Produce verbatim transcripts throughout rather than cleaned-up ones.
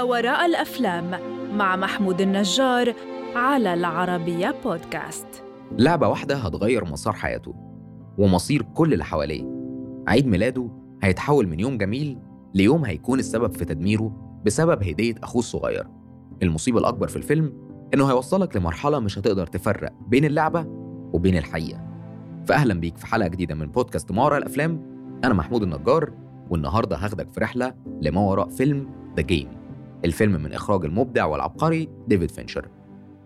ما وراء الأفلام مع محمود النجار على العربية بودكاست. لعبة واحدة هتغير مسار حياته ومصير كل اللي حواليه. عيد ميلاده هيتحول من يوم جميل ليوم هيكون السبب في تدميره بسبب هدية أخوه الصغير. المصيبة الأكبر في الفيلم إنه هيوصلك لمرحلة مش هتقدر تفرق بين اللعبة وبين الحقيقة. فأهلا بيك في حلقة جديدة من بودكاست ما وراء الأفلام. أنا محمود النجار، والنهاردة هاخدك في رحلة لما وراء فيلم The Game، الفيلم من إخراج المبدع والعبقري ديفيد فينشر.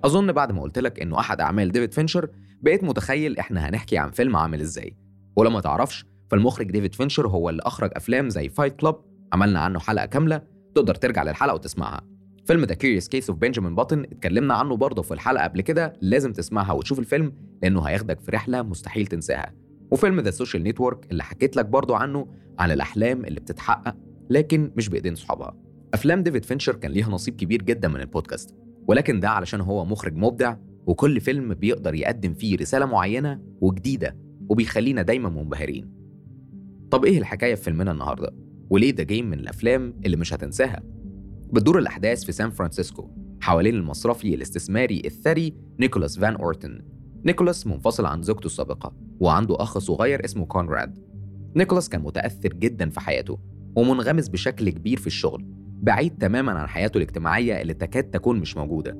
أظن بعد ما قلتلك إنه أحد أعمال ديفيد فينشر بقيت متخيل إحنا هنحكي عن فيلم عامل إزاي، ولما تعرفش فالمخرج ديفيد فينشر هو اللي أخرج أفلام زي فايت كلوب، عملنا عنه حلقة كاملة تقدر ترجع للحلقة وتسمعها. فيلم ذا كيريس كيس اوف بنجامين باتن اتكلمنا عنه برضه في الحلقة قبل كده، لازم تسمعها وتشوف الفيلم لأنه هياخدك في رحلة مستحيل تنساها. وفيلم ذا سوشيال نتورك اللي حكيت لك برضه عنه، عن الأحلام اللي بتتحقق لكن مش بإيدين صحابها. أفلام ديفيد فينشر كان ليها نصيب كبير جدا من البودكاست، ولكن ده علشان هو مخرج مبدع وكل فيلم بيقدر يقدم فيه رسالة معينة وجديدة وبيخلينا دايما منبهرين. طب إيه الحكاية في فيلمنا النهاردة؟ وليه ده جيم من الأفلام اللي مش هتنساها؟ بتدور الأحداث في سان فرانسيسكو حوالين المصرفي الاستثماري الثري نيكولاس فان اورتون. نيكولاس منفصل عن زوجته السابقة وعنده أخ صغير اسمه كونراد. نيكولاس كان متأثر جداً في حياته ومنغمس بشكل كبير في الشغل، بعيد تماماً عن حياته الاجتماعية اللي تكاد تكون مش موجودة.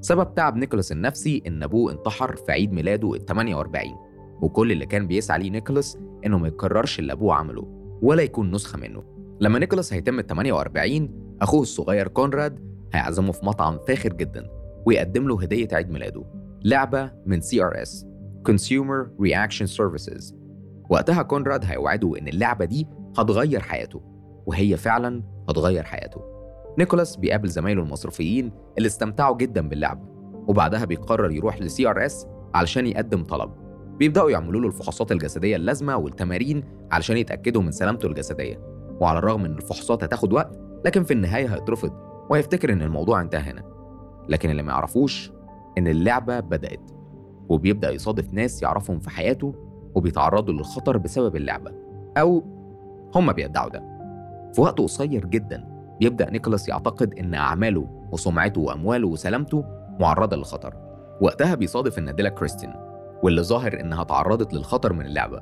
سبب تعب نيكولاس النفسي إن أبوه انتحر في عيد ميلاده الثمانية وأربعين، وكل اللي كان بيسعى ليه نيكولاس إنه ما يكررش اللي أبوه عمله ولا يكون نسخة منه. لما نيكولاس هيتم الثمانية وأربعين، أخوه الصغير كونراد هيعزمه في مطعم فاخر جداً ويقدم له هدية عيد ميلاده، لعبة من سي آر إس Consumer Reaction Services. وقتها كونراد هيوعده إن اللعبة دي هتغير حياته، وهي فعلاً هتغير حياته. نيكولاس بيقابل زمايله المصرفيين اللي استمتعوا جداً باللعبة، وبعدها بيقرر يروح ل سي آر إس علشان يقدم طلب. بيبدأوا يعملوا له الفحوصات الجسدية اللازمة والتمارين علشان يتأكدوا من سلامته الجسدية، وعلى الرغم إن الفحوصات هتاخد وقت لكن في النهاية هيترفض ويفتكر إن الموضوع انتهى هنا. لكن اللي ما يعرفوش إن اللعبة بدأت، وبيبدأ يصادف ناس يعرفهم في حياته وبيتعرضوا للخطر بسبب اللعبة، أو هم بيدعوا ده. في وقت قصير جدا بيبدأ نيكولاس يعتقد إن أعماله وسمعته وأمواله وسلامته معرضة للخطر. وقتها بيصادف إن ديلك كريستين واللي ظاهر إنها تعرضت للخطر من اللعبة.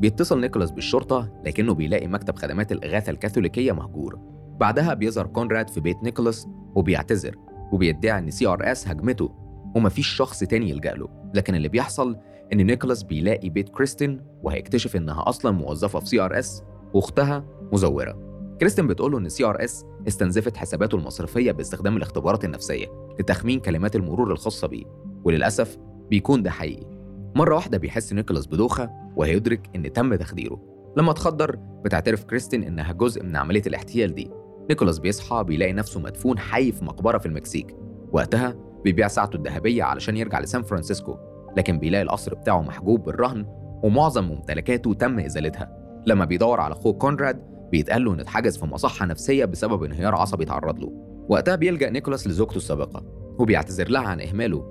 بيتصل نيكولاس بالشرطة لكنه بيلاقي مكتب خدمات الإغاثة الكاثوليكية مهجور. بعدها بيظهر كونراد في بيت نيكولاس وبيعتذر وبيدعي إن سي آر إس هجمته ومفيش شخص تاني يلجأ له، لكن اللي بيحصل إن نيكولاس بيلاقي بيت كريستين وهيكتشف إنها أصلاً موظفة في سي آر إس وأختها مزورة. كريستين بتقوله إن سي آر إس استنزفت حساباته المصرفية باستخدام الاختبارات النفسية لتخمين كلمات المرور الخاصة بيه، وللأسف بيكون ده حقيقي. مرة واحدة بيحس نيكولاس بدوخة وهيدرك إن تم تخديره. لما اتخدر بتعترف كريستين إنها جزء من عملية الاحتيال دي. نيكولاس بيصحى بيلاقي نفسه مدفون حي في مقبرة في المكسيك. وقتها بيبيع ساعته الذهبية علشان يرجع لسان فرانسيسكو، لكن بيلاقي القصر بتاعه محجوب بالرهن ومعظم ممتلكاته تم إزالتها. لما بيدور على أخوه كونراد بيتقال له إنه اتحجز في مصحة نفسية بسبب انهيار عصبي اتعرض له. وقتها بيلجأ نيكولاس لزوجته السابقة وبيعتذر لها عن إهماله.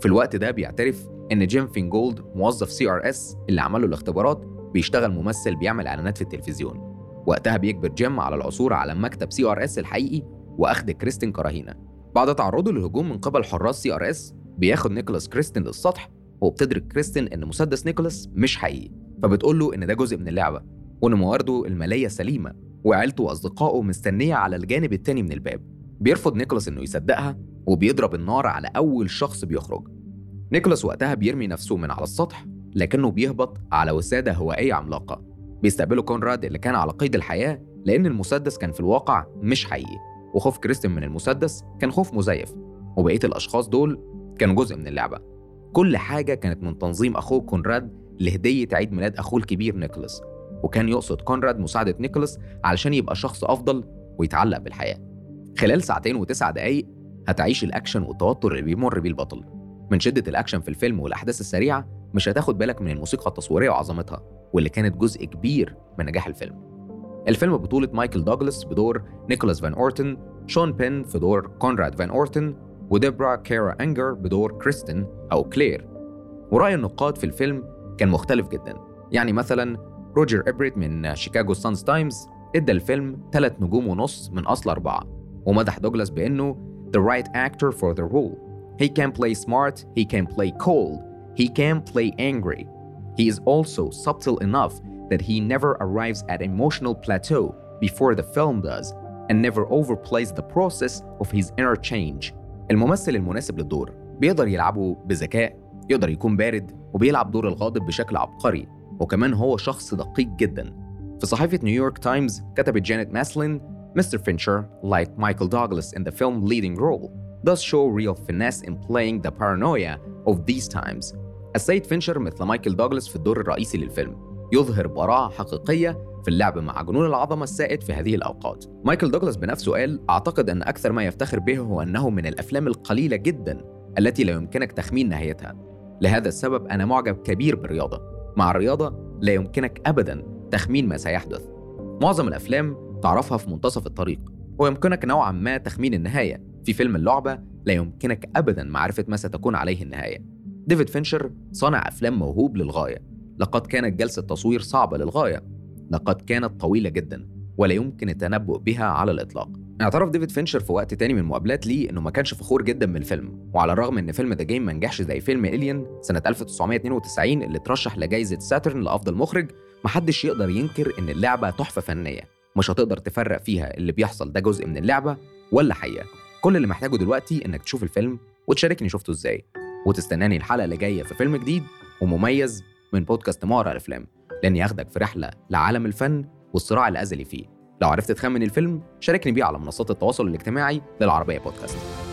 في الوقت ده بيعترف إن جيم فين جولد موظف سي آر إس اللي عمله الاختبارات بيشتغل ممثل بيعمل إعلانات في التلفزيون. وقتها بيجبر جيم على العثور على مكتب سي آر إس الحقيقي وأخذ كريستين كاراهينا. بعد تعرضه للهجوم من قبل حراس سي آر إس بياخد نيكولاس كريستين للسطح، وبتدرك كريستين ان مسدس نيكولاس مش حقيقي، فبتقول له ان ده جزء من اللعبه وان موارده الماليه سليمه وعيلته واصدقائه مستنيه على الجانب التاني من الباب. بيرفض نيكولاس انه يصدقها وبيضرب النار على اول شخص بيخرج. نيكولاس وقتها بيرمي نفسه من على السطح لكنه بيهبط على وساده هوائيه عملاقه. بيستقبله كونراد اللي كان على قيد الحياه لان المسدس كان في الواقع مش حقيقي، وخوف كريستين من المسدس كان خوف مزيف، وبقية الأشخاص دول كانوا جزء من اللعبة. كل حاجة كانت من تنظيم أخوه كونراد لهدية عيد ميلاد أخوه الكبير نيكولاس، وكان يقصد كونراد مساعدة نيكولاس علشان يبقى شخص أفضل ويتعلق بالحياة. خلال ساعتين وتسع دقايق هتعيش الأكشن والتوتر اللي بيمر بيه البطل. من شدة الأكشن في الفيلم والأحداث السريعة مش هتاخد بالك من الموسيقى التصويرية وعظمتها واللي كانت جزء كبير من نجاح الفيلم. الفيلم بطولة مايكل دوغلاس بدور نيكولاس فان اورتون، شون بين في دور كونراد فان اورتون، وديبرا كيرا انجر بدور كريستين أو كلير. ورأي النقاد في الفيلم كان مختلف جدا، يعني مثلا روجر إبريت من شيكاغو سانز تايمز ادى الفيلم ثلاث نجوم ونص من أصل أربعة، ومدح دوغلاس بأنه the right actor for the role. He can play smart, he can play cold, he can play angry. He is also subtle enough that he never arrives at emotional plateau before the film does and never overplays the process of his inner change. الممثل المناسب للدور بيقدر يلعبه بذكاء، يقدر يكون بارد وبيلعب دور الغاضب بشكل عبقري، وكمان هو شخص دقيق جدا. في صحيفة نيويورك تايمز كتبت جانيت ماسلين: Mister Fincher, like Michael Douglas in the film leading role, does show real finesse in playing the paranoia of these times. السيد فينشر مثل مايكل دوغلاس في الدور الرئيسي للفيلم يظهر براعة حقيقية في اللعب مع جنون العظمة السائد في هذه الأوقات. مايكل دوغلاس بنفسه قال: أعتقد أن أكثر ما يفتخر به هو أنه من الأفلام القليلة جدا التي لا يمكنك تخمين نهايتها. لهذا السبب أنا معجب كبير بالرياضة. مع الرياضة لا يمكنك أبدا تخمين ما سيحدث. معظم الأفلام تعرفها في منتصف الطريق، ويمكنك نوعا ما تخمين النهاية. في فيلم اللعبة لا يمكنك أبدا معرفة ما ستكون عليه النهاية. ديفيد فينشر صنع أفلام موهوب للغاية. لقد كانت جلسة تصوير صعبة للغاية، لقد كانت طويلة جدا ولا يمكن التنبؤ بها على الإطلاق. اعترف ديفيد فينشر في وقت تاني من مقابلات ليه إنه ما كانش فخور جدا بالفيلم، وعلى الرغم إن فيلم ذا جيم ما نجحش زي فيلم ايليان سنة ألف وتسعمائة واثنين وتسعين اللي اترشح لجائزة ساترن لأفضل مخرج، محدش يقدر ينكر إن اللعبة تحفة فنية، مش هتقدر تفرق فيها اللي بيحصل ده جزء من اللعبة ولا حقيقة. كل اللي محتاجه دلوقتي إنك تشوف الفيلم وتشاركني شفته إزاي، وتستناني الحلقة اللي جاية في فيلم جديد ومميز من بودكاست مارة الأفلام، لأني هاخدك في رحلة لعالم الفن والصراع الأزلي فيه. لو عرفت تخمن الفيلم شاركني بيه على منصات التواصل الاجتماعي للعربية بودكاست.